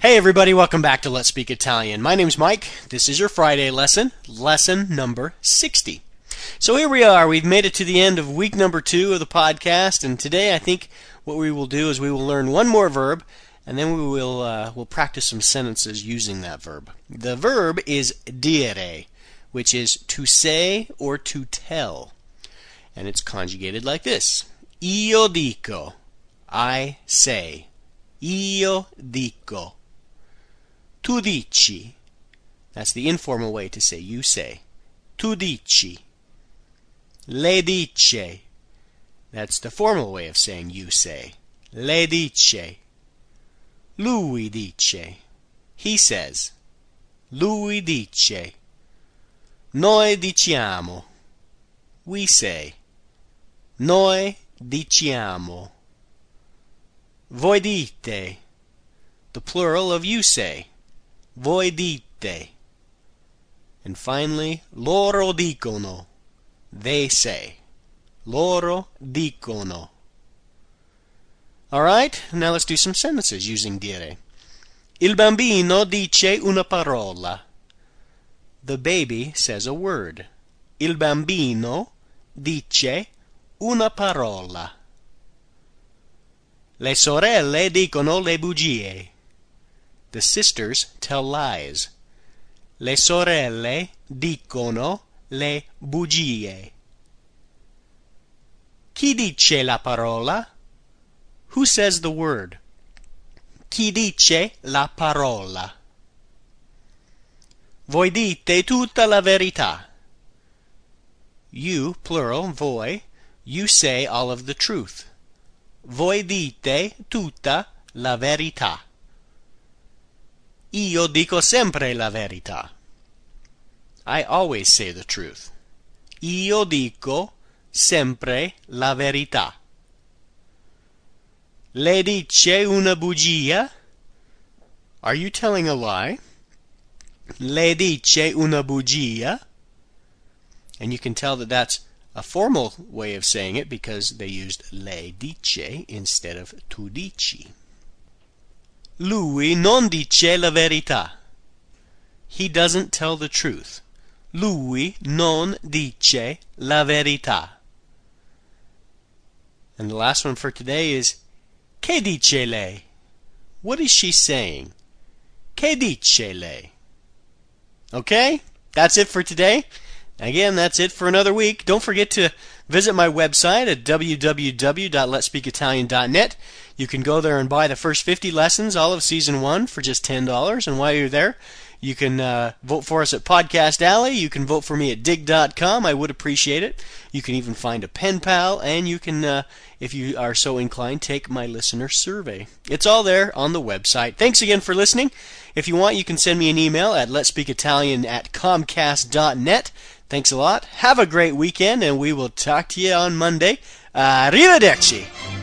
Hey everybody, welcome back to Let's Speak Italian. My name's Mike. This is your Friday lesson, lesson number 60. So here we are. We've made it to the end of week number 2 of the podcast, and today I think what we will do is we will learn one more verb, and then we will we'll practice some sentences using that verb. The verb is dire, which is to say or to tell, and it's conjugated like this: io dico, I say; io dico, tu dici. That's the informal way to say you say. Tu dici. Le dice. That's the formal way of saying you say. Le dice. Lui dice. He says. Lui dice. Noi diciamo. We say. Noi diciamo. Voi dite. The plural of you say. Voi dite. And finally, loro dicono. They say. Loro dicono. All right, now let's do some sentences using dire. Il bambino dice una parola. The baby says a word. Il bambino dice una parola. Le sorelle dicono le bugie. The sisters tell lies. Le sorelle dicono le bugie. Chi dice la parola? Who says the word? Chi dice la parola? Voi dite tutta la verità. You, plural, voi, you say all of the truth. Voi dite tutta la verità. Io dico sempre la verità. I always say the truth. Io dico sempre la verità. Lei dice una bugia? Are you telling a lie? Lei dice una bugia? And you can tell that that's a formal way of saying it because they used lei dice instead of tu dici. Lui non dice la verità. He doesn't tell the truth. Lui non dice la verità. And the last one for today is che dice lei? What is she saying? Che dice lei? Okay, that's it for today. Again, that's it for another week. Don't forget to visit my website at www.letspeakitalian.net. You can go there and buy the first 50 lessons, all of Season 1, for just $10. And while you're there, you can vote for us at Podcast Alley. You can vote for me at dig.com. I would appreciate it. You can even find a pen pal. And you can, if you are so inclined, take my listener survey. It's all there on the website. Thanks again for listening. If you want, you can send me an email at letspeakitalian@comcast.net. Thanks a lot. Have a great weekend, and we will talk to you on Monday. Arrivederci!